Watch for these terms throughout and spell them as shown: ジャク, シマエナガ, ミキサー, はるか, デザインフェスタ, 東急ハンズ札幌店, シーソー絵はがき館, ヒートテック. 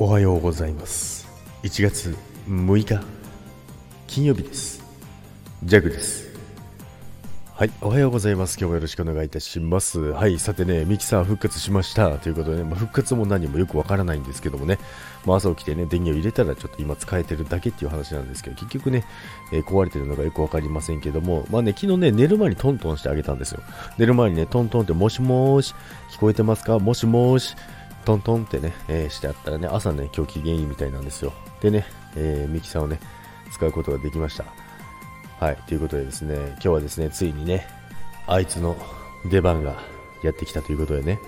おはようございます。1月6日金曜日です。ジャグです。はい、おはようございます。今日もよろしくお願いいたします。はい、さてね、ミキサー復活しましたということでね、復活も何もよくわからないんですけどもね、朝起きてね、電源を入れたらちょっと今使えてるだけっていう話なんですけど、結局ね、壊れてるのがよくわかりませんけども、昨日ね、寝る前にトントンしてあげたんですよ。寝る前にね、トントンって、もしもーし、聞こえてますか、もしもーし、トントンってね、してあったらね、朝ね、今日機嫌いいみたいなんですよ。でね、ミキサーをね、使うことができました。はい、ということでですね、今日はですね、ついにね、あいつの出番がやってきたということでね。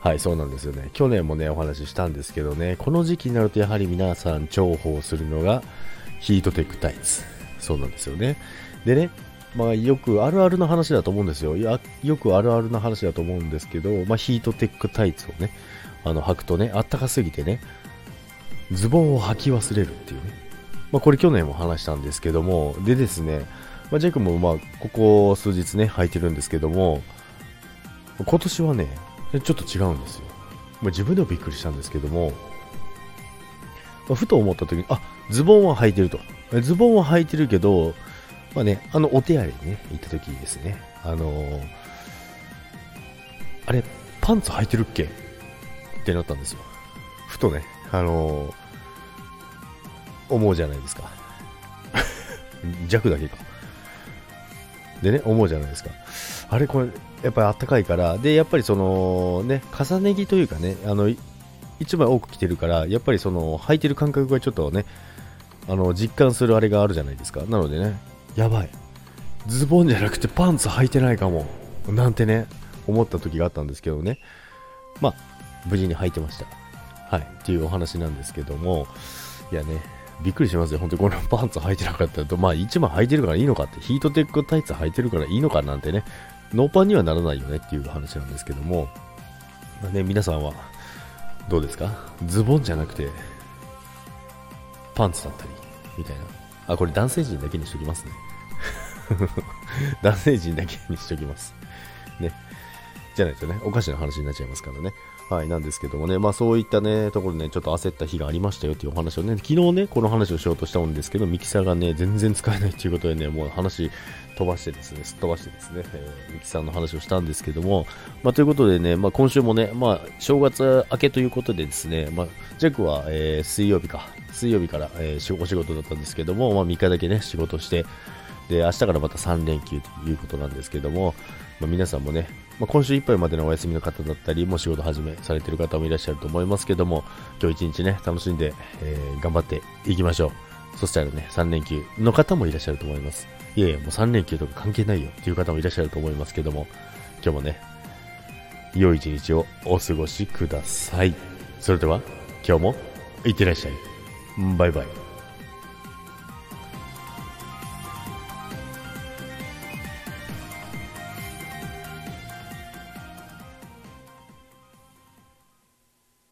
はい、そうなんですよね。去年もね、お話ししたんですけどね、この時期になるとやはり皆さん重宝するのがヒートテックタイツ。そうなんですよね。でね、よくあるあるの話だと思うんですよ。よくあるあるの話だと思うんですけど、ヒートテックタイツをね、履くとね、あったかすぎてね、ズボンを履き忘れるっていうね。これ去年も話したんですけども、でですね、ジャクもここ数日ね、履いてるんですけども、今年はね、ちょっと違うんですよ。自分でもびっくりしたんですけども、ふと思った時に、ズボンは履いてると。ズボンは履いてるけど、お手洗いにね、行った時にですね、あれ、パンツ履いてるっけってなったんですよ。ふとね、思うじゃないですか。弱だけか。でね、思うじゃないですか。あれ、これ、やっぱりあったかいから、で、やっぱりその、ね、重ね着というかね、一枚多く着てるから、やっぱりその、履いてる感覚がちょっとね、実感するあれがあるじゃないですか。なのでね、やばい、ズボンじゃなくてパンツ履いてないかもなんてね、思った時があったんですけどね、無事に履いてました。はい、っていうお話なんですけども、いやね、びっくりしますよ。本当にこのパンツ履いてなかったと、一枚履いてるからいいのかって、ヒートテックタイツ履いてるからいいのかなんてね、ノーパンにはならないよねっていう話なんですけども、ね、皆さんはどうですか？ズボンじゃなくてパンツだったりみたいな。これ男性陣だけにしときますね。男性陣だけにしときます。ね。じゃないとね、おかしな話になっちゃいますからね。はい、なんですけどもね、そういったね、ところね、ちょっと焦った日がありましたよっていうお話をね、昨日ね、この話をしようとしたんですけど、ミキサーがね、全然使えないっていうことでね、もう話飛ばしてですね、すっ飛ばしてですね、ミキサーの話をしたんですけども、ということでね、今週もね、正月明けということでですね、ジャックは、水曜日から、お仕事だったんですけども、3日だけね、仕事して、で、明日からまた3連休ということなんですけども、皆さんもね、今週いっぱいまでのお休みの方だったり、もう仕事始めされてる方もいらっしゃると思いますけども、今日一日ね、楽しんで、頑張っていきましょう。そしたらね、3連休の方もいらっしゃると思います。いやいや、もう3連休とか関係ないよっていう方もいらっしゃると思いますけども、今日もね、良い一日をお過ごしください。それでは今日もいってらっしゃい。バイバイ。